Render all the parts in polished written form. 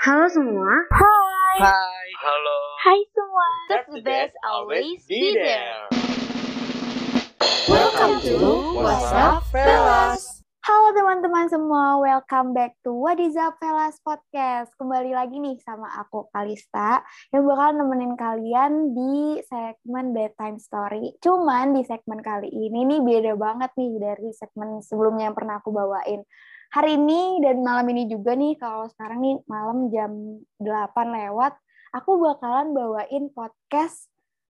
Halo semua. Hai. Halo. Hai semua. That's the best, always be there. Welcome to What's Up Vellas. Halo teman-teman semua, welcome back to What's Up Vellas Podcast. Kembali lagi nih sama aku Kalista yang bakal nemenin kalian di segmen Bedtime Story. Cuman di segmen kali ini nih beda banget nih dari segmen sebelumnya yang pernah aku bawain. Hari ini dan malam ini juga nih, kalau sekarang nih malam jam 8 lewat, aku bakalan bawain podcast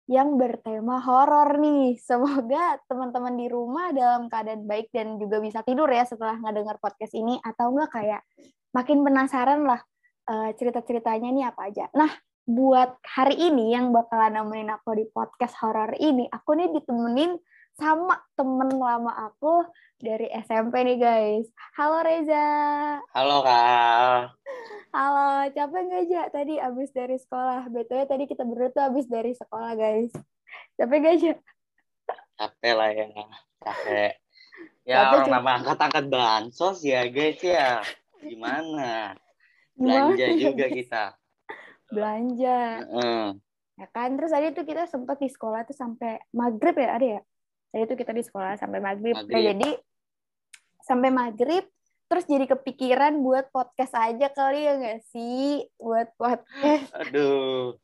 yang bertema horor nih. Semoga teman-teman di rumah dalam keadaan baik dan juga bisa tidur ya setelah ngedengar podcast ini, atau enggak kayak makin penasaran lah cerita-ceritanya nih apa aja. Nah, buat hari ini yang bakalan nemenin aku di podcast horor ini, aku nih ditemenin sama temen lama aku dari SMP nih guys. Halo Reza. Halo Kak. Halo, capek gak Ja tadi abis dari sekolah? Betulnya tadi kita berdua tuh abis dari sekolah guys. Capek gak Ja? Capek lah ya. Capek. Ya capek, orang nama angkat-angkat bansos ya guys ya. Gimana? Belanja juga kita. Belanja. Ya kan, terus tadi tuh kita sempat di sekolah tuh sampai maghrib ya ada ya? Jadi itu kita di sekolah sampai maghrib. Nah, jadi sampai maghrib, terus jadi kepikiran buat podcast aja kali ya nggak sih? Buat podcast. Aduh.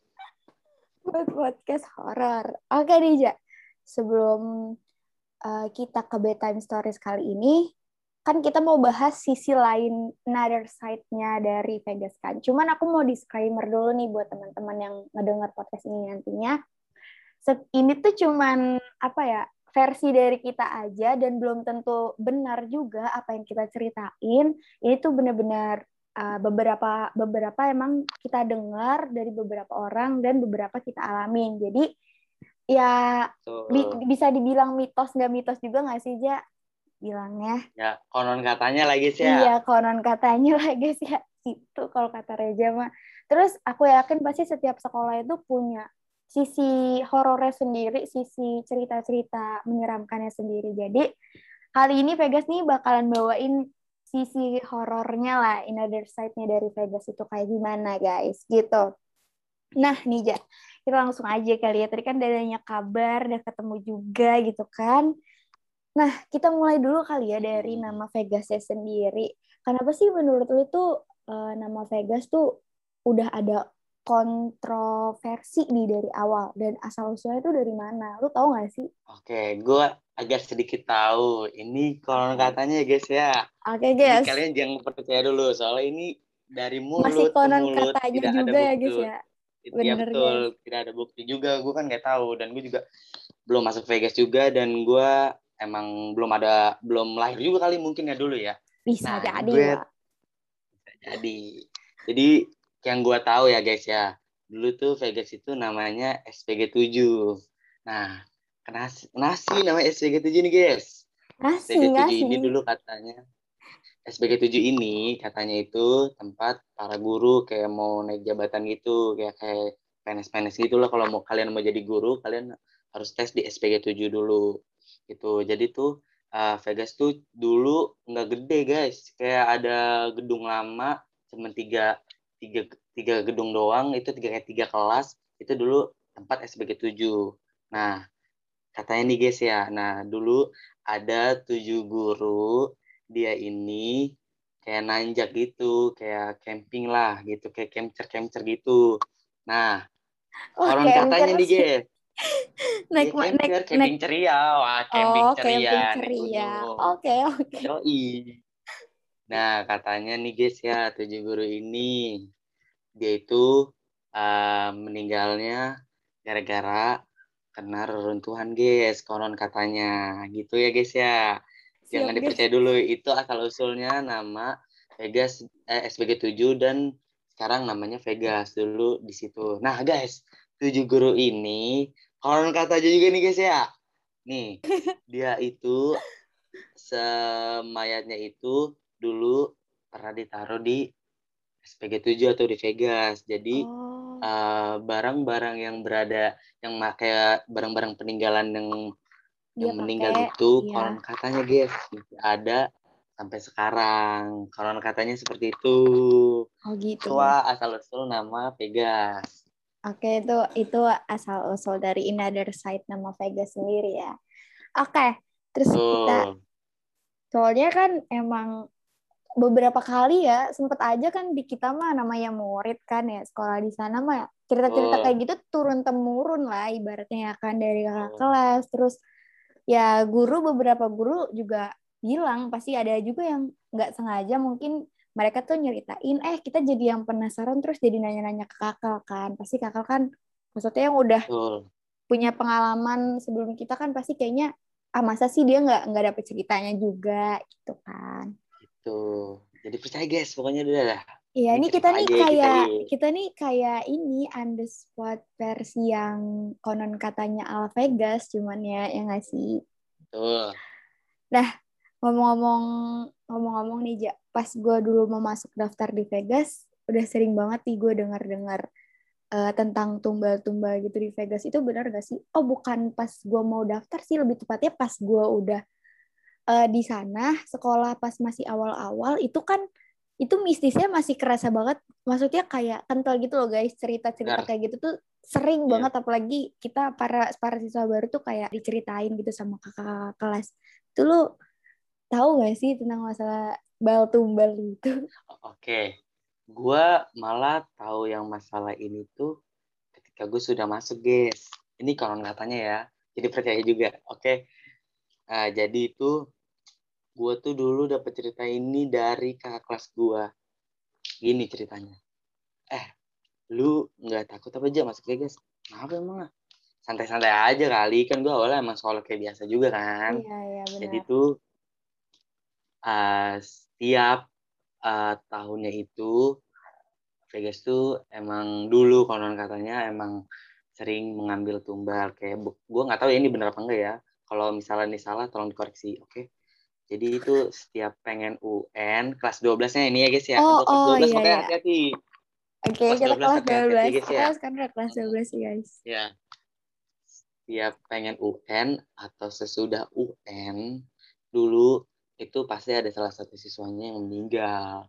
Buat podcast horor. Oke nih Ja, sebelum kita ke bedtime stories kali ini, kan kita mau bahas sisi lain, another side-nya dari Vegas kan. Cuman aku mau disclaimer dulu nih buat teman-teman yang ngedengar podcast ini nantinya. Ini tuh cuman apa ya? Versi dari kita aja dan belum tentu benar juga apa yang kita ceritain. Ini tuh benar-benar beberapa emang kita dengar dari beberapa orang dan beberapa kita alamin. Jadi ya bisa dibilang mitos nggak mitos juga nggak sih Ja? Bilangnya. Ya konon katanya lagi sih. Iya konon katanya lagi sih. Itu kalau kata Reza mah. Terus aku yakin pasti setiap sekolah itu punya sisi horornya sendiri, sisi cerita-cerita menyeramkannya sendiri. Jadi kali ini Vegas nih bakalan bawain sisi horornya lah, another side-nya dari Vegas itu kayak gimana guys, gitu. Nah nih Ja, kita langsung aja kali ya, tadi kan udah nanya kabar, udah ketemu juga gitu kan. Nah kita mulai dulu kali ya dari nama Vegasnya sendiri. Kenapa sih menurut lu tuh nama Vegas tuh udah ada kontroversi nih dari awal, dan asal usulnya itu dari mana? Lu tahu nggak sih? Oke, gue agak sedikit tahu. Ini konon katanya guys ya. Oke guys. Jadi kalian jangan percaya dulu soalnya ini dari mulut ke mulut. Masih konon katanya juga ya guys ya. Iya betul. Guys. Tidak ada bukti juga. Gue kan nggak tahu dan gue juga belum masuk Vegas juga dan gue emang belum lahir juga kali mungkin ya dulu ya. Bisa jadi. Gue... ya. Bisa jadi. Jadi yang gue tahu ya guys ya, dulu tuh Vegas itu namanya SPG7. Nah, kenapa sih namanya SPG7 nih guys? SPG7 ini dulu katanya, SPG7 ini katanya itu tempat para guru kayak mau naik jabatan gitu, kayak PNS-PNS gitu lah. Kalau mau kalian mau jadi guru, kalian harus tes di SPG7 dulu. Gitu. Jadi tuh Vegas tuh dulu nggak gede guys, kayak ada gedung lama cuma tiga gedung doang, itu tiga kelas, itu dulu tempat SPG 7. Nah, katanya nih guys ya, nah dulu ada 7 guru, dia ini kayak nanjak gitu, kayak camping lah gitu, kayak camper gitu. Nah, konon katanya nih guys. Naik camping ceria, wah camping ceria. Oke. Doi. Nah, katanya nih guys ya, 7 guru ini dia itu meninggalnya gara-gara kena reruntuhan guys, konon katanya. Gitu ya guys ya. Jangan dipercaya dulu, itu asal-usulnya nama Vegas SPG7 dan sekarang namanya Vegas, dulu di situ. Nah, guys, 7 guru ini konon katanya juga nih guys ya. Nih, dia itu semayatnya itu dulu pernah ditaruh di SPG7 atau di Vegas. Jadi barang-barang yang berada, yang pakai barang-barang peninggalan yang meninggal itu, konon katanya guys, ada sampai sekarang. Konon katanya seperti itu. Oh gitu. Tua asal usul nama Vegas. Oke, itu asal usul dari another side nama Vegas sendiri ya. Oke, terus kita soalnya kan emang beberapa kali ya sempet aja kan di kita mah namanya murid kan ya, sekolah di sana mah cerita-cerita kayak gitu turun temurun lah ibaratnya ya kan, dari kakak kelas. Terus ya guru, beberapa guru juga bilang pasti ada juga yang nggak sengaja mungkin mereka tuh nyeritain kita jadi yang penasaran terus jadi nanya-nanya ke kakak kan, pasti kakak kan maksudnya yang udah punya pengalaman sebelum kita kan pasti kayaknya masa sih dia nggak dapet ceritanya juga gitu kan. Tuh. Jadi percaya guys, pokoknya udah lah. Iya, ini kita nih kayak ini on the spot versi yang konon katanya ala Vegas cuman ya nggak sih? Betul. Nah, ngomong-ngomong nih, Ja, pas gue dulu mau masuk daftar di Vegas, udah sering banget nih gue dengar-dengar tentang tumbal-tumbal gitu di Vegas. Itu benar gak sih? Oh, bukan pas gue mau daftar sih, lebih tepatnya pas gue udah di sana sekolah pas masih awal-awal itu kan, itu mistisnya masih kerasa banget, maksudnya kayak kental gitu loh guys, cerita-cerita kayak gitu tuh sering banget, apalagi kita para siswa baru tuh kayak diceritain gitu sama kakak kelas. Tuh lo tahu gak sih tentang masalah bal tumbal itu? Oke. Gua malah tahu yang masalah ini tuh ketika gue sudah masuk guys. Ini kalau katanya ya, jadi percaya juga. Oke. Nah, jadi itu gue tuh dulu dapet cerita ini dari kakak kelas gue. Gini ceritanya. Lu gak takut apa aja masuk Vegas? Kenapa emang? Santai-santai aja kali. Kan gue awalnya emang sekolah kayak biasa juga kan. Iya, benar. Jadi tuh setiap tahunnya itu Vegas tuh emang dulu konon katanya emang sering mengambil tumbal. Kayak gue gak tahu ya ini bener apa enggak ya. Kalau misalnya ini salah, tolong dikoreksi, oke? Jadi itu setiap pengen UN, kelas 12-nya ini ya guys ya. Kelas 12 makanya hati-hati. Oke, kita kelas 12. Kita sekarang udah kelas 12 guys. Ya. Setiap pengen UN atau sesudah UN, dulu itu pasti ada salah satu siswanya yang meninggal.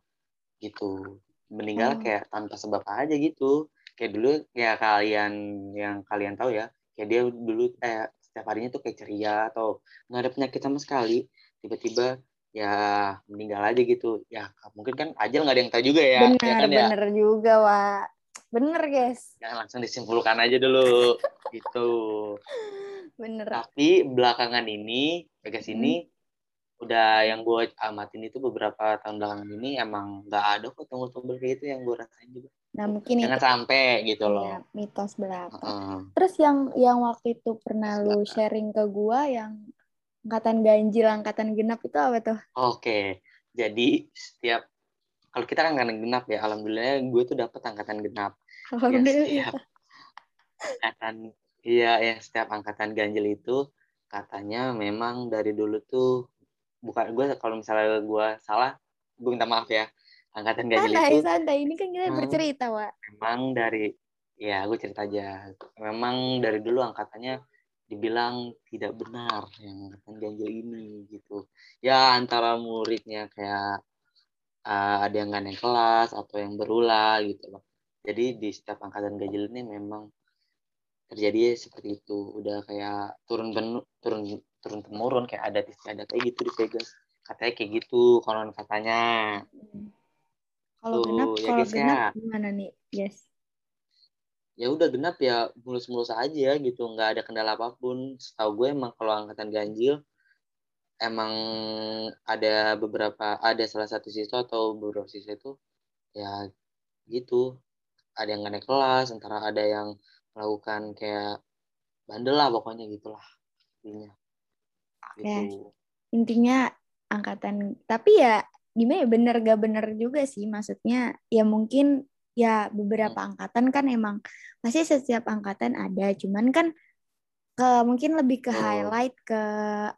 Gitu. Meninggal kayak tanpa sebab aja gitu. Kayak dulu, ya kalian tahu ya, kayak dia dulu, setiap harinya tuh kayak ceria atau nggak ada penyakit sama sekali, tiba-tiba ya meninggal aja gitu. Ya mungkin kan ajal nggak ada yang tahu juga ya. Bener ya. Juga Wak. Bener guys. Jangan langsung disimpulkan aja dulu gitu. Bener. Tapi belakangan ini, Vegas ini udah yang gue amatin itu beberapa tahun belakangan ini emang nggak ada kok tumbal-tumbal kayak itu yang gue rasain juga. Nah mungkin jangan itu sampai gitu loh ya, mitos berapa. Terus yang waktu itu pernah lu sharing ke gua yang angkatan ganjil angkatan genap itu apa tuh? Oke. Jadi setiap kalau kita kan angkatan genap ya, alhamdulillah gue tuh dapet angkatan genap. Alhamdulillah. Setiap angkatan ganjil itu katanya memang dari dulu tuh, bukan gue kalau misalnya gue salah gue minta maaf ya. Angkatan ganjil itu santai, ini kan kita bercerita Wak. Memang dari, ya gue cerita aja, memang dari dulu angkatannya dibilang tidak benar yang angkatan ganjil ini gitu ya, antara muridnya kayak ada yang gak naik kelas atau yang berulang gitu loh. Jadi di setiap angkatan ganjil ini memang terjadi seperti itu, udah kayak turun temurun, kayak adat istiadat kayak gitu di Vegas katanya, kayak gitu konon katanya. Kalau genap gimana nih? Yes. Ya udah genap ya mulus-mulus aja gitu, nggak ada kendala apapun. Setahu gue emang kalau angkatan ganjil emang ada salah satu siswa atau beberapa siswa itu ya gitu. Ada yang nggak naik kelas, antara ada yang melakukan kayak bandel lah pokoknya gitulah intinya. Okay. Gitu. Intinya angkatan tapi ya gimana ya, bener gak bener juga sih, maksudnya ya mungkin ya beberapa angkatan kan emang pasti setiap angkatan ada, cuman kan mungkin lebih ke highlight ke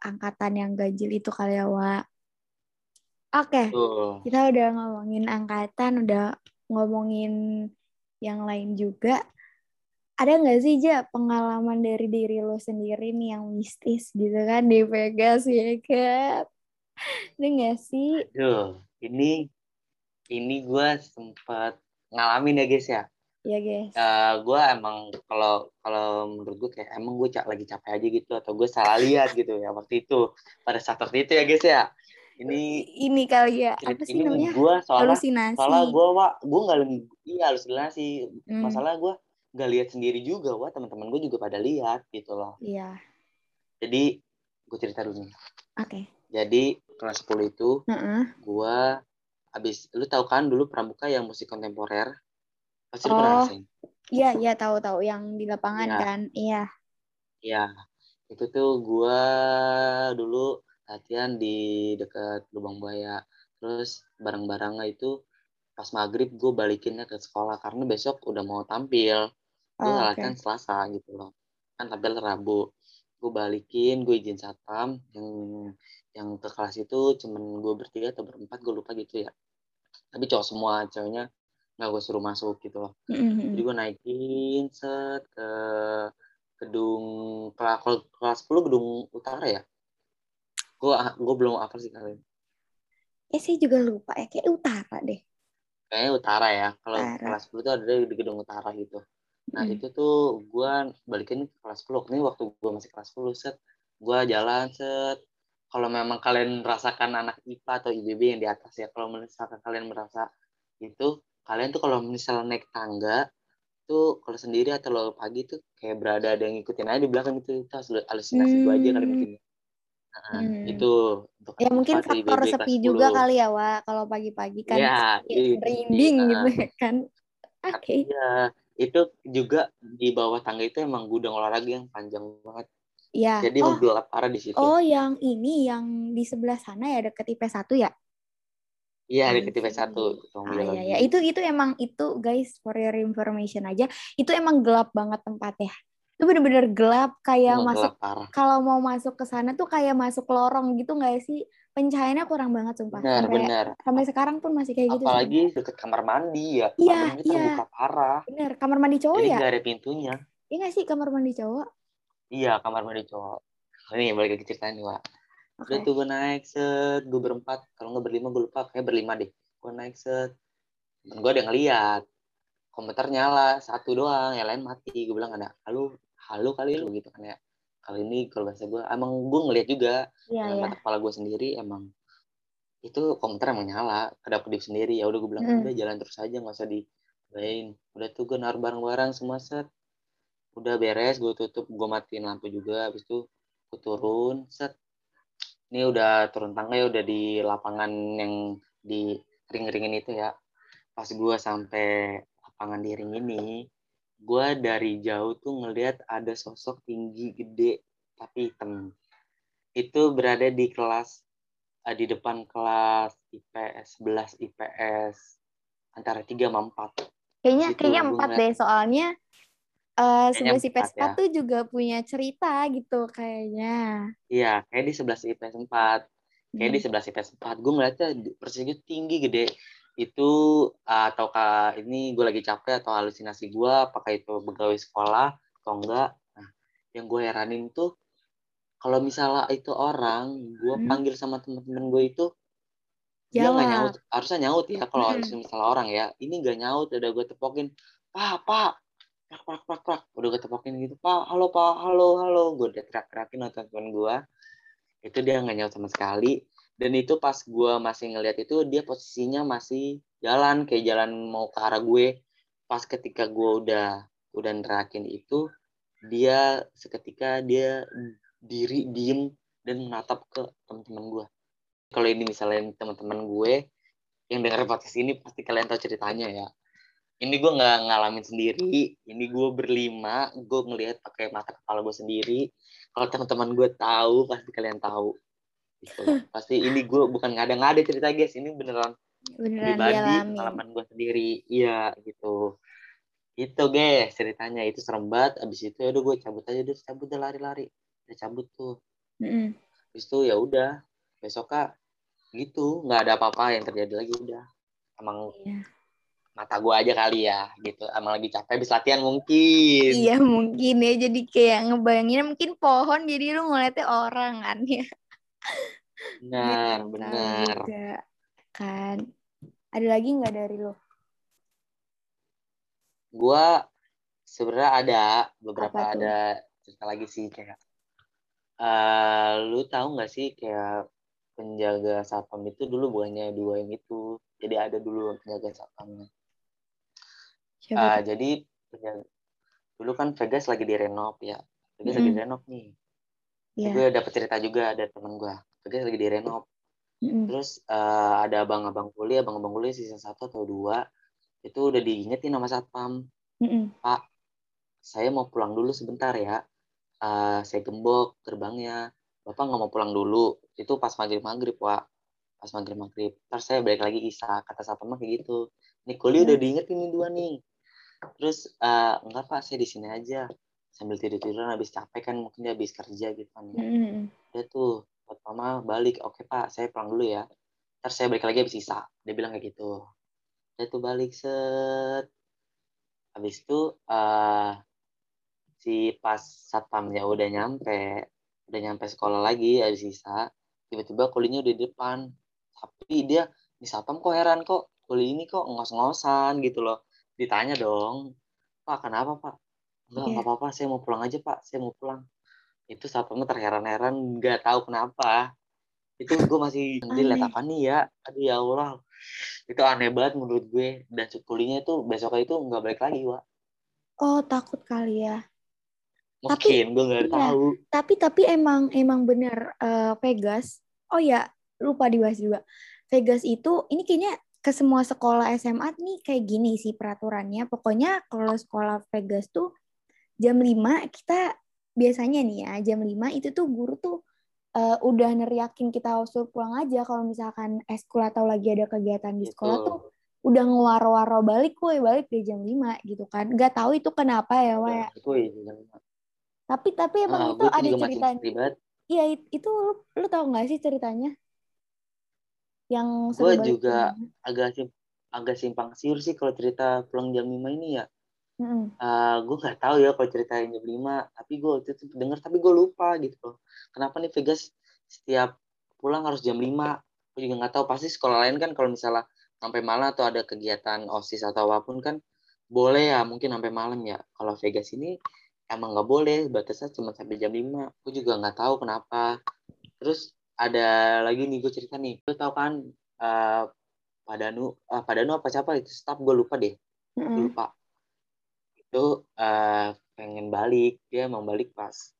angkatan yang ganjil itu kali ya Wak. Oke. Kita udah ngomongin angkatan, udah ngomongin yang lain juga. Ada gak sih Ja pengalaman dari diri lo sendiri nih yang mistis gitu kan di Vegas ya kan? Ini nggak sih? Aduh, ini ini gue sempat ngalamin ya guys ya. Iya guys. Gue emang kalau menurut gue kayak emang gue lagi capek aja gitu atau gue salah lihat gitu ya waktu itu pada saat itu ya guys ya. Ini kali ya apa sih namanya? Gua soalnya gue nggak halusinasi. Masalah gue nggak lihat sendiri juga, wah teman-teman gue juga pada lihat gitu loh. Iya. Jadi gue cerita dulu. Oke. Okay. Jadi kelas 10 itu gue abis, lu tahu kan dulu pramuka yang musik kontemporer pasti lu pernah ngerasain. Iya tahu yang di lapangan ya. Kan. Iya. Itu tuh gue dulu latihan di dekat Lubang Buaya. Terus barang-barangnya itu pas maghrib gue balikinnya ke sekolah karena besok udah mau tampil. Gue latihan Selasa gitu loh. Kan tampil Rabu. Gue balikin, gue izin satpam yang ke kelas itu cuman gue bertiga atau berempat gue lupa gitu ya. Tapi cowok semua, cowoknya nggak gue suruh masuk gitu loh. Jadi gue naikin set ke gedung kelas 10 gedung utara ya. Gue belum apa sih kali ini. Saya juga lupa ya. Kayak utara deh. Kayaknya utara ya. Kalau kelas 10 tuh ada di gedung utara gitu. Nah itu tuh gue balikin ke kelas 10. Ini waktu gue masih kelas 10 set. Gue jalan set. Kalau memang kalian merasakan anak IPA atau IBB yang di atas ya. Kalau misalkan kalian merasa itu. Kalian tuh kalau misalnya naik tangga. Tuh kalau sendiri atau lo pagi tuh. Kayak berada ada yang ngikutin aja di belakang gitu. Itu halusinasi gue aja kali mungkin. Itu ya mungkin faktor sepi juga kali ya Wak, kalau pagi-pagi kan merinding gitu kan. Oke. Ya, itu juga di bawah tangga itu emang gudang olahraga yang panjang banget. Iya. Jadi gelap parah di situ. Oh, yang ini yang di sebelah sana ya dekat IP1 ya? Iya, dekat IP1. Iya. Itu emang itu guys, for your information aja, itu emang gelap banget tempatnya. Itu benar-benar gelap kayak masuk kalau mau masuk ke sana tuh kayak masuk lorong gitu nggak sih, pencahayaannya kurang banget sumpah. Benar. Sampai sekarang pun masih kayak gitu. Apalagi dekat kamar mandi ya. Iya. Terbuka parah. Benar. Kamar mandi cowok jadi ya. Jadi nggak ada pintunya. Iya nggak sih kamar mandi cowok? Iya kamar mandi cowok. Ini balik lagi ceritain nih Wak. Udah tuh gue naik set, gue berempat, kalau nggak berlima gue lupa, kayak berlima deh. Gue naik set, dan gue ada ngeliat. Komputer nyala satu doang, yang lain mati. Gue bilang ada halo kali lu gitu kan ya. Kali ini kalau bahasa gue emang gue ngeliat juga dengan mata kepala gue sendiri emang itu komputer emang nyala, kedap-kedip sendiri. Ya udah gue bilang udah jalan terus aja nggak usah dilain. Udah tuh gue naruh barang-barang semua set. Udah beres gue tutup, gue matiin lampu juga. Habis itu gue turun set. Ini udah turun tangga ya, udah di lapangan yang di ring-ringin itu ya. Pas gue sampai lapangan di ring ini, gue dari jauh tuh ngelihat ada sosok tinggi gede tapi hitam. Itu berada di kelas di depan kelas IPS 11 IPS antara 3 sama 4. Kayaknya 4 deh soalnya 11 IPS 4 ya. Tuh juga punya cerita gitu kayaknya. Iya, kayak di 11 IPS 4. Kayak di 11 IPS 4 gue ngeliatnya persisnya tinggi gede. Itu ataukah ini gue lagi capek atau halusinasi gue, apakah itu pegawai sekolah atau enggak. Nah, yang gue heranin tuh kalau misalnya itu orang gue panggil sama teman-teman gue itu dia nggak nyaut, harusnya nyaut ya kalau misalnya orang ya ini nggak nyaut. Udah gue tepokin pak prak. Udah gue tepokin gitu pak halo gue udah teriak-teriakin sama teman gue itu dia nggak nyaut sama sekali. Dan itu pas gue masih ngelihat itu dia posisinya masih jalan kayak jalan mau ke arah gue. Pas ketika gue udah nerakin itu dia seketika dia diem dan menatap ke teman-teman gue. Kalau ini misalnya teman-teman gue yang dengar podcast ini pasti kalian tahu ceritanya ya. Ini gue nggak ngalamin sendiri. Ini gue berlima. Gue ngelihat pakai mata kepala gue sendiri. Kalau teman-teman gue tahu pasti kalian tahu. Pasti ini gue bukan ngada-ngada cerita guys, ini beneran pribadi pengalaman gue sendiri. Iya gitu itu guys ceritanya. Itu serem banget. Abis itu yaudah gue cabut aja udah lari-lari udah cabut tuh. Abis itu ya udah besoknya gitu nggak ada apa-apa yang terjadi lagi. Udah emang mata gue aja kali ya gitu, emang lagi capek habis latihan mungkin. Iya mungkin ya, jadi kayak ngebayanginnya mungkin pohon jadi lu ngeliatnya orang kan ya. Benar. Kan. Ada lagi nggak dari lo? Gua sebenarnya ada beberapa, ada cerita lagi sih kayak. Lu tahu nggak sih kayak penjaga satpam itu dulu bukannya dua yang itu, jadi ada dulu penjaga satpamnya. Jadi penjaga, dulu kan Vegas lagi direnov ya, Vegas lagi direnov nih. Yeah. Gue dapet cerita juga ada teman gue, Vegas lagi direnov. Terus ada abang-abang kuli season 1 atau 2 itu udah diingetin sama satpam. Pak, saya mau pulang dulu sebentar ya. Saya gembok gerbangnya, bapak nggak mau pulang dulu. Itu pas maghrib pak, pas maghrib. Terus saya balik lagi isa, kata satpam kayak gitu. Nih kuli udah diingetin ini dua nih. Terus enggak pak, saya di sini aja sambil tidur-tiduran, habis capek kan, mungkin dia habis kerja gitu kan. Dia tuh pertama balik, oke pak saya pulang dulu ya. Terus saya balik lagi habis isa, dia bilang kayak gitu. Dia tuh balik set, habis itu si pas satpamnya udah nyampe sekolah lagi habis isa, tiba-tiba kulinya udah di depan. Tapi dia di satpam kok heran, kok kuli ini kok ngos-ngosan gitu loh. Ditanya dong, Pak kenapa Pak? Enggak apa-apa, saya mau pulang aja Pak, saya mau pulang. Itu satpamnya terheran-heran, nggak tahu kenapa. Itu gue masih dilihat apa nih ya, aduh ya Allah. Itu aneh banget menurut gue. Dan kulinya itu besoknya itu nggak balik lagi Wak. Oh takut kali ya. Mungkin, gue nggak tahu. Tapi emang bener Vegas. Oh ya, lupa dibahas juga. Vegas itu ini kayaknya ke semua sekolah SMA nih kayak gini sih peraturannya. Pokoknya kalau sekolah Vegas tuh jam 5 kita biasanya nih ya, jam 5 itu tuh guru tuh udah neriakin kita usul pulang aja kalau misalkan eskul atau lagi ada kegiatan di sekolah tuh udah ngewaro-waro balik deh jam 5 gitu kan. Gak tahu itu kenapa ya, Wak. Tapi emang itu ada ceritanya. Iya, itu lu tahu enggak sih ceritanya? Yang gue juga agak simpang siur sih kalau cerita pulang jam 5 ini ya. Gue nggak tahu ya kalau cerita jam 5, tapi gue itu dengar tapi gue lupa gitu loh. Kenapa nih Vegas setiap pulang harus jam 5? Gue juga nggak tahu. Pasti sekolah lain kan kalau misalnya sampai malam atau ada kegiatan OSIS atau apapun kan boleh ya, mungkin sampai malam ya. Kalau Vegas ini emang nggak boleh, batasnya cuma sampai jam 5. Gue juga nggak tahu kenapa. Terus ada lagi nih gue cerita nih. Lo tau kan Padanu apa siapa itu staff, gue lupa deh. Gue lupa. Itu pengen balik, dia mau balik pas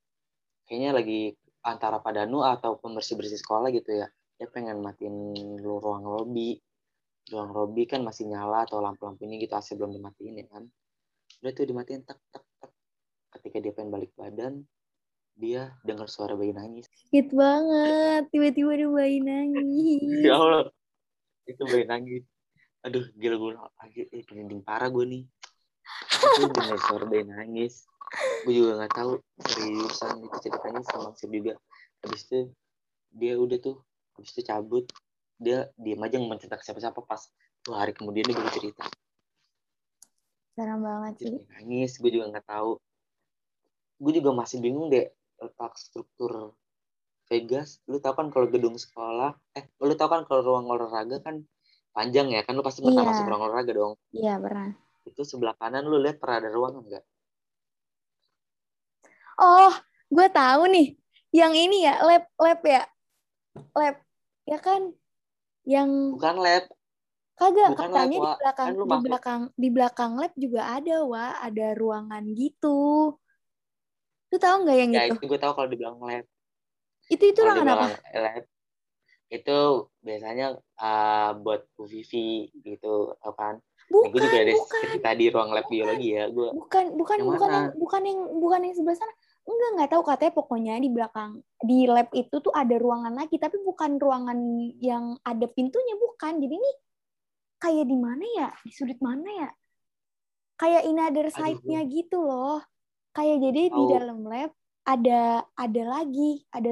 kayaknya lagi antara Padanu atau pembersih-bersih sekolah gitu ya. Dia pengen matiin ruang lobby kan masih nyala atau lampu-lampunya gitu, AC belum dimatiin ya kan. Udah tuh dimatiin tak. Ketika dia pengen balik badan, dia dengar suara bayi nangis. Hit banget, tiba-tiba ada bayi nangis. Ya Allah, itu bayi nangis. Aduh, gila gue merinding parah gue nih. Itu dengar suara bayi nangis. Gue juga nggak tahu seriusan itu ceritanya sama si juga. Habis itu dia udah tuh, habis itu cabut. Dia diam aja nggak menceritakan siapa-siapa pas 2 hari kemudian dia baru cerita. Serem banget sih. Nangis, gue juga nggak tahu. Gue juga masih bingung deh. Letak struktur Vegas, lu tau kan kalau gedung sekolah, lu tau kan kalau ruang olahraga kan panjang ya, kan lu pasti pernah masuk ruang olahraga dong. Iya pernah. Itu sebelah kanan lu lihat pernah ada ruangan nggak? Oh, gue tahu nih, yang ini ya lab ya kan, yang bukan lab. Kagak, katanya lab, di belakang lab juga ada ada ruangan gitu. Lu tahu nggak yang itu? Gue tahu kalau dibilang lab. Itu ruangan apa? Lab itu biasanya buat Bu Vivi gitu, kan? Bukan. Gue juga ada cerita di ruang lab biologi ya. Gua, bukan yang sebelah sana. Enggak tahu, katanya pokoknya di belakang di lab itu tuh ada ruangan lagi, tapi bukan ruangan yang ada pintunya, bukan. Jadi ini kayak di mana ya? Di sudut mana ya? Kayak another side-nya gitu loh. Kayak jadi di dalam lab ada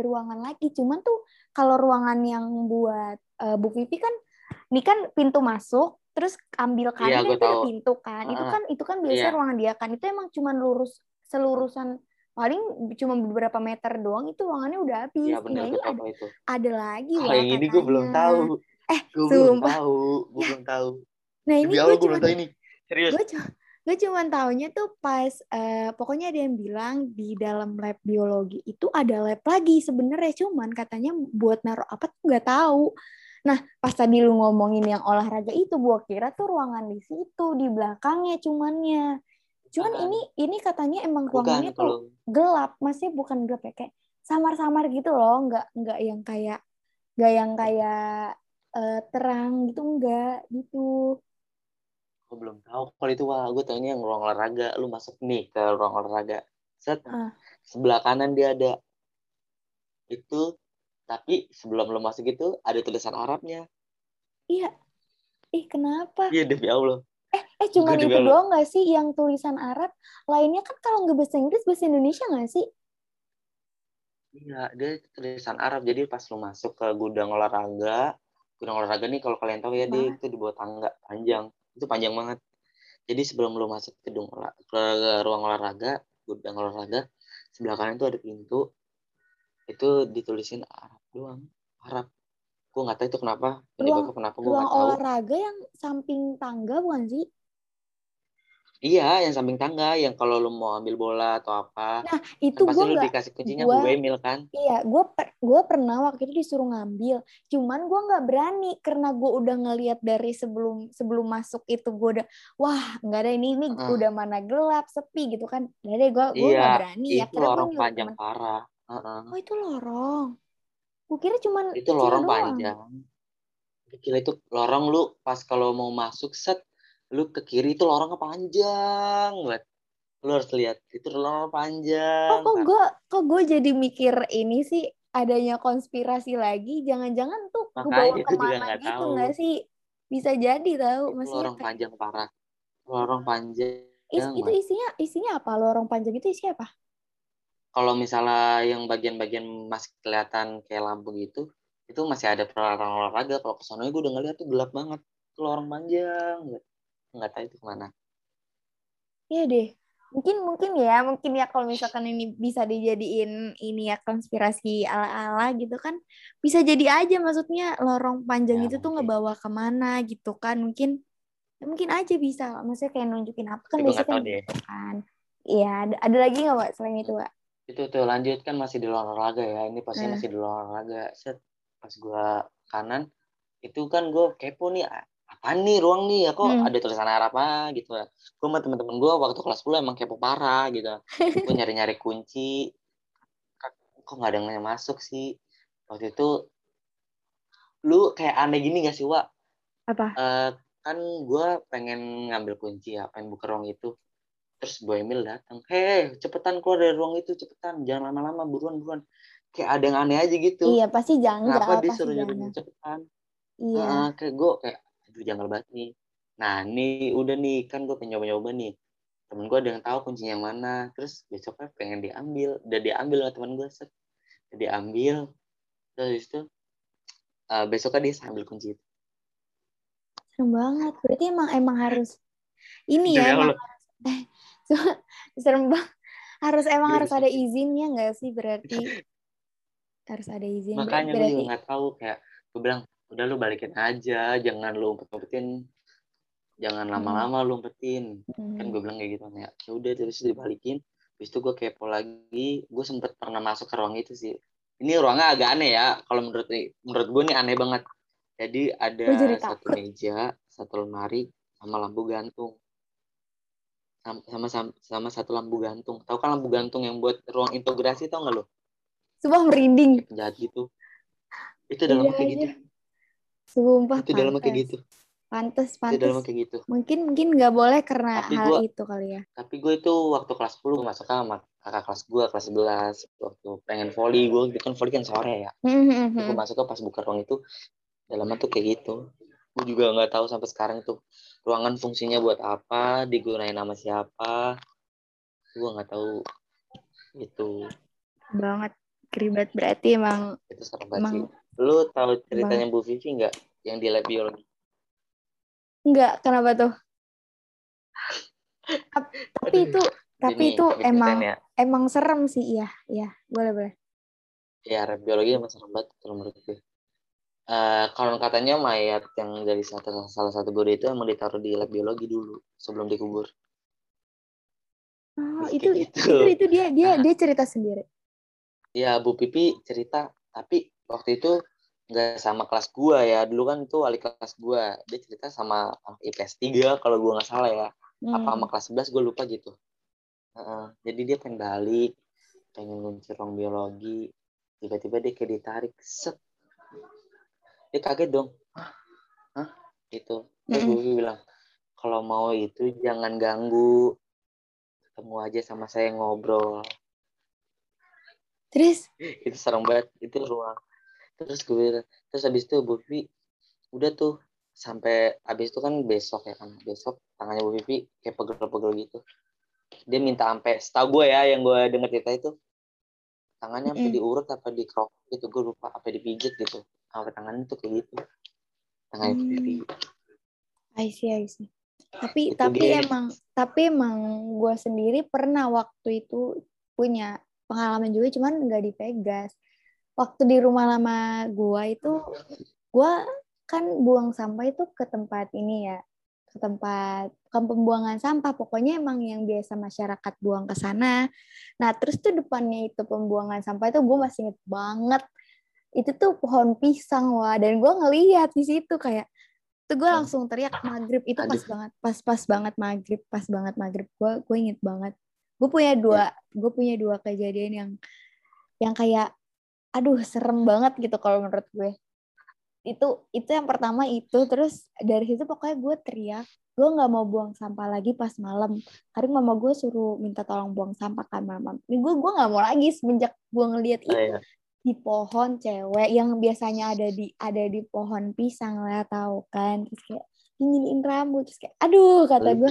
ruangan lagi. Cuman tuh kalau ruangan yang buat Bu Vivi kan, ini kan pintu masuk, terus ambil kanan itu ada pintu kan. Itu kan biasanya ruangan dia kan. Itu emang cuman lurus selurusan, paling cuma beberapa meter doang, itu ruangannya udah habis. Ya, bener, ini ada lagi. Yang ini gue belum tahu. Gue belum tahu, Nah ini gue belum tahu ini. Serius. Gue cuma taunya tuh pas pokoknya ada yang bilang di dalam lab biologi itu ada lab lagi sebenarnya, cuman katanya buat naruh apa tuh nggak tahu. Nah pas tadi lu ngomongin yang olahraga itu, gue kira tuh ruangan di situ di belakangnya cumannya. Cuman ini katanya emang ruangannya tuh gelap, masih bukan gelap ya, kayak samar-samar gitu loh, nggak yang kayak terang gitu, enggak gitu. Gue belum tahu kalau itu. Wah, gue taunya yang ruang olahraga. Lu masuk nih ke ruang olahraga, set sebelah kanan dia ada itu, tapi sebelum lu masuk itu ada tulisan Arabnya. Iya. Kenapa? Iya, demi Allah. Cuman itu doang nggak sih yang tulisan Arab? Lainnya kan kalau nggak bahasa Inggris bahasa Indonesia nggak sih? Iya, dia tulisan Arab. Jadi pas lu masuk ke gudang olahraga nih kalau kalian tahu ya, dia itu di bawah tangga panjang. Itu panjang banget. Jadi sebelum lo masuk ke ruang olahraga, gudang olahraga, sebelah kanan itu ada pintu. Itu ditulisin Arab doang. Arab. Gue nggak tahu itu kenapa. Ruang olahraga yang samping tangga bukan sih? Iya, yang samping tangga, yang kalau lo mau ambil bola atau apa. Nah, itu gue nggak. Pasti lo dikasih kuncinya Bu Emil kan? Iya, gue pernah waktu itu disuruh ngambil. Cuman gue nggak berani karena gue udah ngelihat dari sebelum masuk itu, gue udah, wah nggak ada ini udah mana gelap, sepi gitu kan. Jadi gue nggak berani. Iya, itu lorong panjang parah. Oh itu lorong. Gue kira cuman itu lorong panjang. Gila itu lorong, lu pas kalau mau masuk set, lu ke kiri itu lorongnya panjang banget. Lu harus lihat, itu lorong panjang. Kok gue jadi mikir ini sih adanya konspirasi lagi, jangan-jangan tuh kebawa kemana gitu nggak sih? Bisa jadi tahu. Maksudnya lorong panjang parah. Lorong panjang. Itu isinya apa? Lorong panjang itu isinya apa? Kalau misalnya yang bagian-bagian masih kelihatan kayak lampu gitu, itu masih ada peralatan olahraga. Kalau kesana gue udah ngeliat tuh gelap banget. Itu lorong panjang banget. Nggak tahu itu kemana. Iya deh. Mungkin ya kalau misalkan ini bisa dijadiin ini ya konspirasi ala-ala gitu kan. Bisa jadi aja, maksudnya lorong panjang ya, itu mungkin tuh ngebawa kemana gitu kan. Mungkin aja bisa. Maksudnya kayak nunjukin apa kan biasanya kan. Iya, ada lagi nggak Pak selain itu Pak? Itu tuh lanjut kan masih di luar olahraga ya. Ini pasti masih di luar olahraga. Set pas gue kanan itu kan gue kepo nih. Apaan nih ruang nih ya, kok ada tulisan Arab gitu ya. Gue sama temen-temen gue waktu kelas 10 emang kepo parah gitu. Gue nyari-nyari kunci. Kok gak ada yang masuk sih? Waktu itu lu kayak aneh gini gak sih Wak? Apa? Kan gue pengen ngambil kunci ya, pengen buka ruang itu. Terus Bu Emil datang. Hei cepetan keluar dari ruang itu, cepetan. Jangan lama-lama, buruan. Kayak ada yang aneh aja gitu. Iya pasti janggal. Kenapa disuruh nyuruh cepetan? Iya. Kayak gue kayak janggal banget nih. Nah nih udah nih kan gue nyoba nih, temen gue ada yang tahu kuncinya yang mana. Terus besoknya pengen diambil, udah diambil sama temen gue, set diambil. Terus itu besoknya dia ambil kunci itu. Serem banget. Berarti emang harus ini ya, emang harus serem banget. Harus emang harus ada izinnya nggak sih, berarti harus ada izin. Makanya gue juga nggak tahu, kayak gue bilang udah lu balikin aja, jangan lu umpetin, jangan lama-lama lu umpetin. Kan gue bilang kayak gitu ya. Ya udah terus dibalikin. Habis itu gue kepo lagi, gue sempet pernah masuk ke ruang itu sih. Ini ruangnya agak aneh ya, kalau menurut gue ini aneh banget. Jadi ada satu meja, satu lemari, sama lampu gantung. Sama satu lampu gantung. Tahu kan lampu gantung yang buat ruang integrasi, tau nggak lu? Sebuah merinding. Penjahat gitu. Itu dalam kayak gitu. Sumpah itu dalam kayak gitu. Pantes. Itu dalam kayak gitu. Mungkin nggak boleh karena tapi hal itu kali ya. Tapi gue itu waktu kelas 10 masuk sama kakak kelas gue kelas 11 waktu pengen volley, gue kan volley kan sore ya. Gue masuknya pas buka ruang itu dalamnya tuh kayak gitu. Gue juga nggak tahu sampai sekarang tuh ruangan fungsinya buat apa, digunain sama siapa. Gue nggak tahu itu. Banget keribat berarti emang. Itu serem banget. Lu tahu ceritanya Bu Vivi nggak yang di lab biologi? Nggak, kenapa tuh? Tapi itu emang serem sih, iya, boleh. Ya lab biologi emang serem banget kalau menurut gue. Konon katanya mayat yang dari salah satu guru itu emang ditaruh di lab biologi dulu sebelum dikubur. Oh, itu dia cerita sendiri. Ya, Bu Pipi cerita, tapi waktu itu nggak sama kelas gua ya. Dulu kan tuh wali kelas gua, dia cerita sama IPS 3 kalau gua nggak salah ya. Apa sama kelas 11 gua lupa gitu. Jadi dia pengen balik, pengen ngunci ruang biologi, tiba-tiba dia kayak ditarik, set. Dia kaget dong. Hah? Gitu. Terus gue bilang, kalau mau itu jangan ganggu. Ketemu aja sama saya ngobrol. Terus? Itu serem banget, itu ruang. Terus abis itu Bu Vivi, udah tuh sampai abis itu kan besok ya kan, besok tangannya Bu Vivi kayak pegel-pegel gitu. Dia minta sampai, setahu gue ya yang gue denger cerita itu, tangannya sampai diurut apa dikrok gitu, gue lupa, apa dipijit gitu, sampai tangannya tuh kayak gitu, tangannya Bu Vivi. I see. Tapi emang gue sendiri pernah waktu itu punya pengalaman juga, cuman nggak di Vegas. Waktu di rumah lama gue itu, gue kan buang sampah itu ke tempat ini ya, ke tempat pembuangan sampah. Pokoknya emang yang biasa masyarakat buang ke sana. Nah terus tuh depannya itu pembuangan sampah itu gue masih inget banget. Itu tuh pohon pisang, wah. Dan gue ngelihat di situ kayak, itu gue langsung teriak maghrib itu. Aduh. pas banget maghrib gue inget banget. Gue punya dua kejadian yang kayak aduh serem banget gitu kalau menurut gue. Itu yang pertama itu. Terus dari situ pokoknya gue teriak, gue nggak mau buang sampah lagi pas malam. Karena mama gue suruh minta tolong buang sampah kan malam. Gue nggak mau lagi semenjak gue ngeliat itu. Ayah. Di pohon cewek yang biasanya ada di pohon pisang lah, tahu kan, terus kayak nyiliin rambut, terus kayak aduh kata gue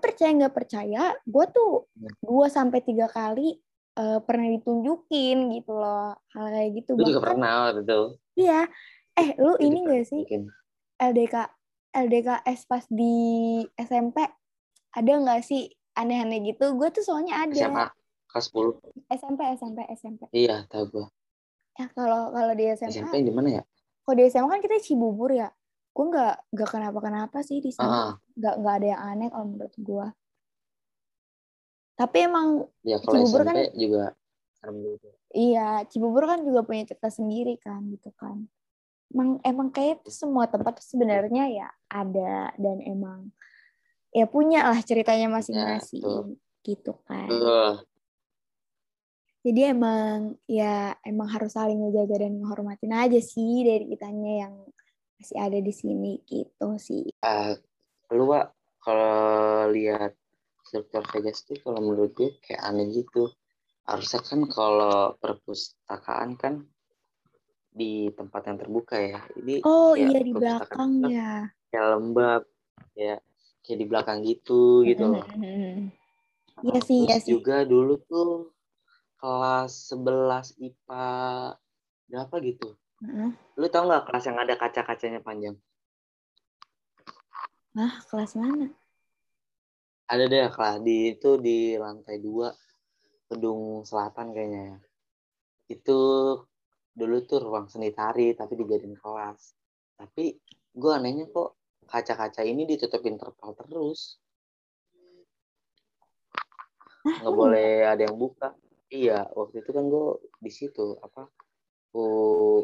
percaya nggak percaya gue tuh 2-3 kali pernah ditunjukin gitu loh hal kayak gitu. Gue juga pernah betul. Iya lu jadi ini nggak sih LDKS pas di SMP ada nggak sih aneh-aneh gitu? Gue tuh soalnya ada SMA. Kelas 10. SMP. Iya, tahu gue. Ya kalau di SMP di mana ya? Kalau di SMA kan kita Cibubur ya. Gue nggak kenapa-kenapa sih di sana. Nggak ada yang aneh kalau menurut gue. Tapi emang ya, Cibubur SMP kan juga. Iya, Cibubur kan juga punya cerita sendiri kan gitu kan. Emang kayak semua tempat sebenarnya ya ada dan emang ya punya lah ceritanya masing-masing ya, gitu kan. Jadi emang harus saling menjaga dan menghormatin aja sih dari kitanya yang masih ada di sini gitu sih. Lu Wak, kalau lihat struktur Vegas itu kalau menurut gue kayak aneh gitu. Harusnya kan kalau perpustakaan kan di tempat yang terbuka ya. Jadi, oh ya, iya di belakang ya. Kayak lembab ya, kayak di belakang gitu loh. Iya sih, iya sih. Juga dulu tuh kelas 11 IPA berapa gitu. Lu tau gak kelas yang ada kaca-kacanya panjang? Nah, kelas mana? Ada deh kelas di lantai 2 gedung selatan kayaknya ya. Itu dulu tuh ruang seni tari tapi dijadiin kelas. Tapi gue anehnya kok kaca-kaca ini ditutupin terpal terus. Gak boleh ada yang buka. Iya, waktu itu kan gue di situ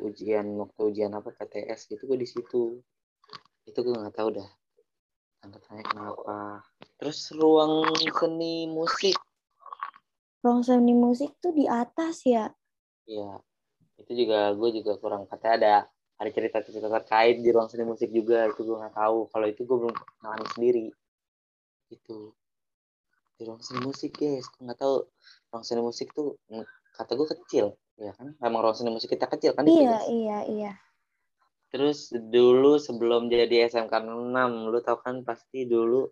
ujian PTS gitu gue di situ. Itu gue nggak tahu dah. Tanya kenapa? Terus ruang seni musik. Ruang seni musik tuh di atas ya? Iya. Itu juga gue kurang, katanya ada cerita-cerita terkait di ruang seni musik juga, itu gue nggak tahu. Kalau itu gue belum ngalamin sendiri. Gitu. Di ruang seni musik guys, gue nggak tahu. Ruang seni musik tuh kata gue kecil ya kan, emang ruang seni musik kita kecil kan. Iya. Terus dulu sebelum jadi SMK 6 lu tau kan pasti dulu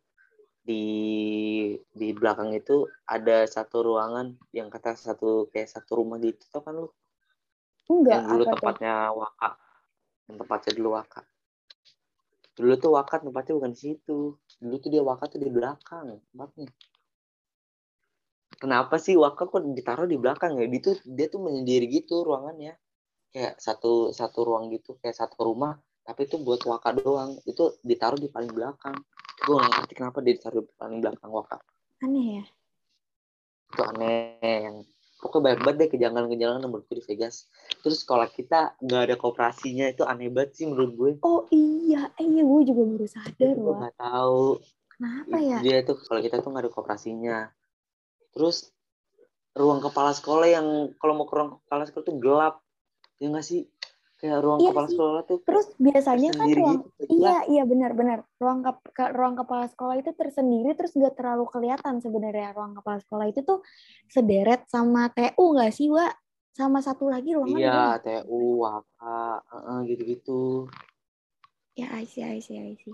di belakang itu ada satu ruangan yang kata kayak satu rumah gitu, tau kan lu? Enggak, yang dulu tempatnya tuh? Waka, yang tempatnya dulu Waka. Dulu tuh Waka tempatnya bukan di situ. Dulu tuh dia Waka tuh di belakang tempatnya. Kenapa sih Waka kok ditaruh di belakang ya? Dia tuh menyendiri gitu ruangannya. kayak satu ruang gitu, kayak satu rumah, tapi itu buat waka doang. Itu ditaruh di paling belakang. Gue nggak ngerti kenapa dia ditaruh di paling belakang waka. Aneh ya? Itu aneh. Pokoknya banyak banget deh kejanggalan-kejanggalan menurutku di Vegas. Terus sekolah kita nggak ada kooperasinya, itu aneh banget sih menurut gue. Oh iya, gue juga baru sadar. Gue nggak tahu. Kenapa ya? Dia tuh kalau kita tuh nggak ada kooperasinya. Terus ruang kepala sekolah yang kalau mau ke ruang kepala sekolah tuh gelap, ya nggak sih? Kayak ruang kepala sekolah tuh. Terus biasanya kan ruang gitu, iya benar-benar ruang kepala sekolah itu tersendiri, terus nggak terlalu kelihatan sebenarnya. Ruang kepala sekolah itu tuh sederet sama TU nggak sih, Wak? Sama satu lagi ruangan. Iya, TU apa gitu-gitu. Ya I see.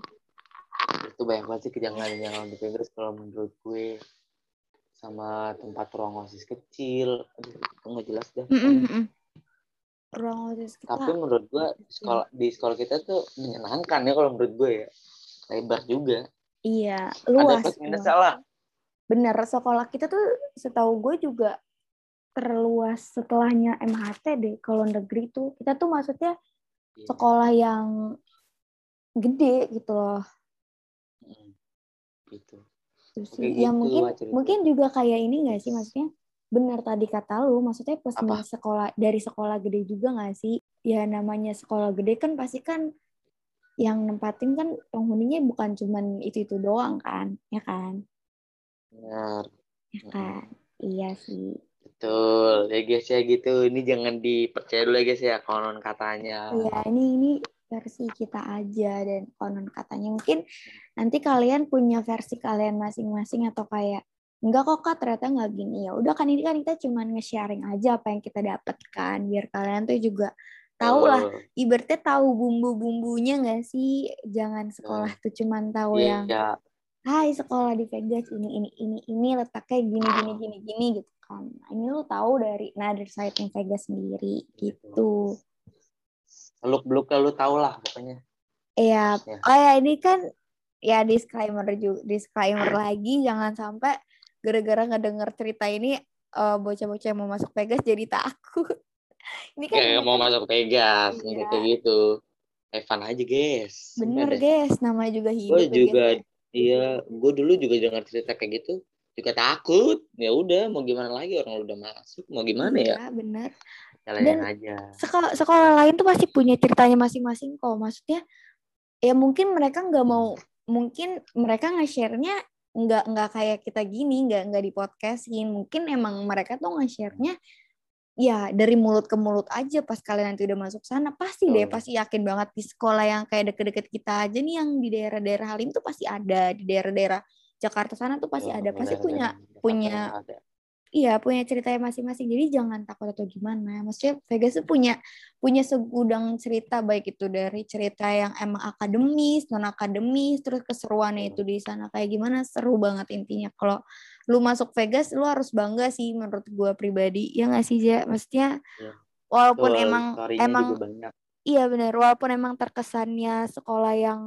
Itu banyak banget sih kejanggalan-kejanggalan di Inggris kalau menurut gue. Sama tempat ruang OSIS kecil, itu nggak jelas dah. Ruang OSIS kita. Tapi menurut gue di sekolah kita tuh menyenangkan ya kalau menurut gue ya, lebar juga. Iya, luas. Ada plus minus salah. Bener, sekolah kita tuh setahu gue juga terluas setelahnya MHT deh kalau negeri tuh. Kita tuh maksudnya sekolah yang gede gitu loh. Gitu. Ya mungkin juga kayak ini nggak sih, maksudnya benar tadi kata lu, maksudnya plus minus sekolah dari sekolah gede juga nggak sih ya, namanya sekolah gede kan pasti kan yang nempatin kan penghuninya bukan cuman itu doang kan, ya kan? Benar. Ya kan, iya sih. Betul, ya guys ya gitu. Ini jangan dipercaya dulu ya guys ya konon katanya. Iya ini. Versi kita aja dan konon katanya. Mungkin nanti kalian punya versi kalian masing-masing, atau kayak enggak kok Kak ternyata enggak gini, ya udah kan ini kan kita cuma nge-sharing aja apa yang kita dapatkan biar kalian tuh juga tahu lah, ibaratnya tahu bumbu-bumbunya enggak sih? Jangan sekolah tuh cuma tahu yang hai sekolah di Vegas ini letaknya gini gitu kan. Ini lu tahu dari another side in Vegas sendiri gitu. Luk-luk lu tau lah pokoknya. Iya. Oh ya ini kan ya disclaimer lagi, jangan sampai gara-gara ngedenger cerita ini bocah-bocah yang mau masuk Vegas jadi takut. Ini kan ya, mau masuk Vegas gitu. Have fun aja guys. Bener guys, namanya juga hidup. Gue juga gue dulu juga denger cerita kayak gitu juga takut. Ya udah mau gimana lagi, orang lu udah masuk mau gimana ya. Iya bener. Dan aja. Sekolah lain tuh pasti punya ceritanya masing-masing kok. Maksudnya ya mungkin mereka nggak mau, mungkin mereka nge-share-nya nggak kayak kita gini, nggak di podcastin. Mungkin emang mereka tuh nge-share-nya ya dari mulut ke mulut aja. Pas kalian nanti udah masuk sana pasti deh, pasti yakin banget di sekolah yang kayak deket-deket kita aja nih, yang di daerah-daerah Halim tuh pasti ada, di daerah-daerah Jakarta sana tuh pasti ada, pasti punya. Iya, punya ceritanya masing-masing. Jadi jangan takut atau gimana. Maksudnya Vegas tuh punya segudang cerita, baik itu dari cerita yang emang akademis, non-akademis, terus keseruannya itu di sana kayak gimana, seru banget intinya. Kalau lu masuk Vegas, lu harus bangga sih menurut gue pribadi. Ya nggak sih, Ja? Maksudnya walaupun emang iya benar, walaupun emang terkesannya sekolah yang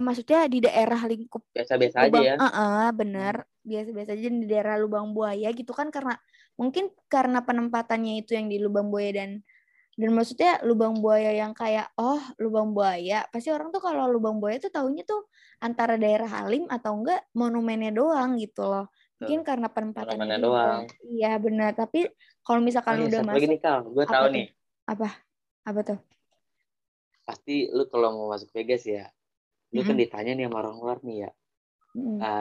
maksudnya di daerah lingkup biasa-biasa aja ya. Benar. Biasa-biasa aja di daerah Lubang Buaya gitu kan, karena mungkin karena penempatannya itu yang di Lubang Buaya dan maksudnya Lubang Buaya yang kayak Lubang Buaya. Pasti orang tuh kalau Lubang Buaya tuh taunya tuh antara daerah Halim atau enggak monumennya doang gitu loh. Mungkin karena penempatannya doang. Iya benar, tapi kalau misalkan udah masuk lagi nih, Kal, gue tahu nih. Apa tuh? Pasti lu kalau mau masuk Vegas ya, lu kan ditanya nih sama orang luar nih ya,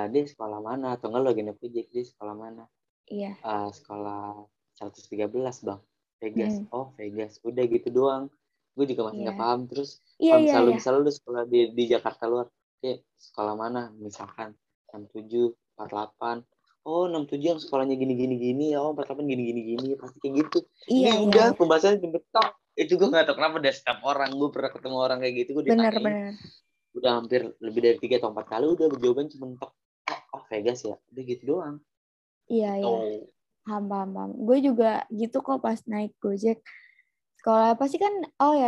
dia sekolah mana, atau enggak lu lagi project dia sekolah mana. Iya. Sekolah 113 bang, Vegas. Oh Vegas, udah gitu doang. Gue juga masih nggak paham. Terus kalau misalnya lu sekolah di Jakarta luar, sekolah mana, misalkan 67, 48, 67 yang sekolahnya gini, 48 gini, pasti kayak gitu. Ini udah pembahasannya jembetong. Itu gue gak tau kenapa dari setiap orang. Gue pernah ketemu orang kayak gitu, gue ditanyain. Bener. Udah hampir lebih dari 3 atau 4 kali udah jawaban cuma Vegas ya. Udah gitu doang. Iya, iya. Paham. Gue juga gitu kok pas naik Gojek. Sekolah pasti kan,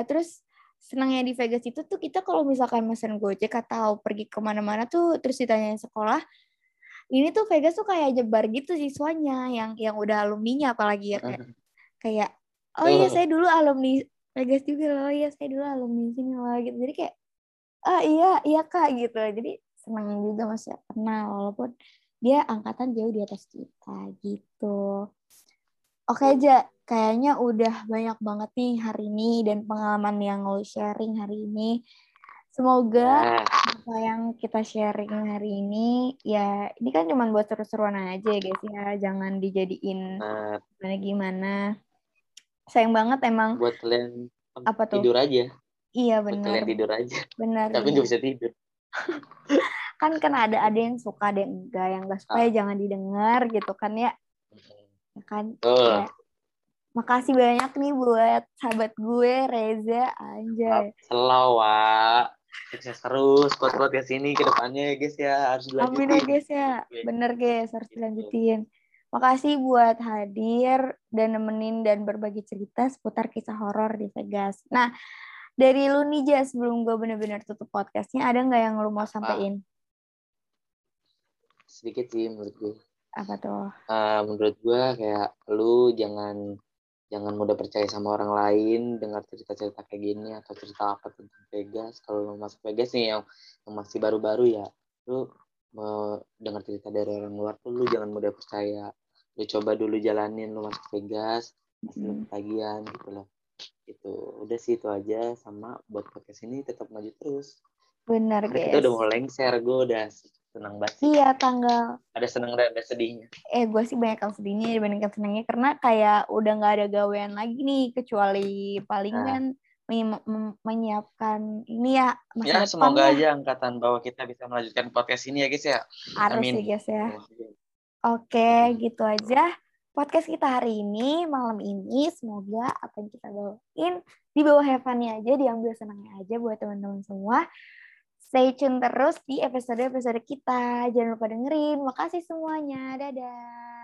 terus senangnya di Vegas itu tuh kita kalau misalkan mesen Gojek atau pergi kemana-mana tuh terus ditanyain sekolah. Ini tuh Vegas tuh kayak jebar gitu siswanya yang udah alumninya apalagi ya. Kayak oh iya saya dulu alumni Vegas juga loh, iya saya dulu alumni sini loh gitu. Jadi kayak ah iya kak gitu. Jadi senang juga masih kenal walaupun dia angkatan jauh di atas kita gitu. Oke aja, kayaknya udah banyak banget nih hari ini dan pengalaman yang lo sharing hari ini. Semoga apa yang kita sharing hari ini, ya ini kan cuma buat seru-seruan aja ya guys ya, jangan dijadiin gimana-gimana. Sayang banget emang. Buat kalian apa tidur tuh? Aja. Iya benar. Buat kalian tidur aja. Benar. Tapi nggak bisa tidur. Kan ada yang suka, ada yang enggak, yang nggak suka ya jangan didengar gitu kan ya. Kan ya. Makasih banyak nih buat sahabat gue Reza anjay. Selawa. Sukses terus buat ke sini ke depannya guys ya, harus dilanjutin. Amin ya guys ya. Bener guys, harus dilanjutin. Makasih buat hadir dan nemenin dan berbagi cerita seputar kisah horor di Vegas. Nah, dari lu nih Jas, sebelum gue bener-bener tutup podcastnya, ada nggak yang lu mau sampein? Sedikit sih menurut gue. Apa tuh? Menurut gue kayak lu jangan mudah percaya sama orang lain, dengar cerita-cerita kayak gini atau cerita apa tentang Vegas. Kalau lu masuk Vegas nih yang masih baru-baru ya, lu dengar cerita dari orang luar tuh lu jangan mudah percaya. Lu coba dulu jalanin, lu masuk Vegas, masih ketagihan gitu loh. Itu udah sih, itu aja. Sama buat podcast ini tetap maju terus. Benar guys. Kita udah mau lengser, gue udah senang banget. Iya, tanggal ada senang dan ada sedihnya. Gue sih banyak yang sedihnya dibandingkan senangnya, karena kayak udah nggak ada gawean lagi nih, kecuali palingan menyiapkan ini ya masa depan. Ya semoga aja angkatan bawah kita bisa melanjutkan podcast ini ya guys ya. Amin sih guys ya. Oke, gitu aja podcast kita hari ini, malam ini. Semoga apa yang kita bawain di bawah heavennya aja, diambil senangnya aja buat teman-teman semua. Stay tune terus di episode-episode kita. Jangan lupa dengerin. Makasih semuanya. Dadah.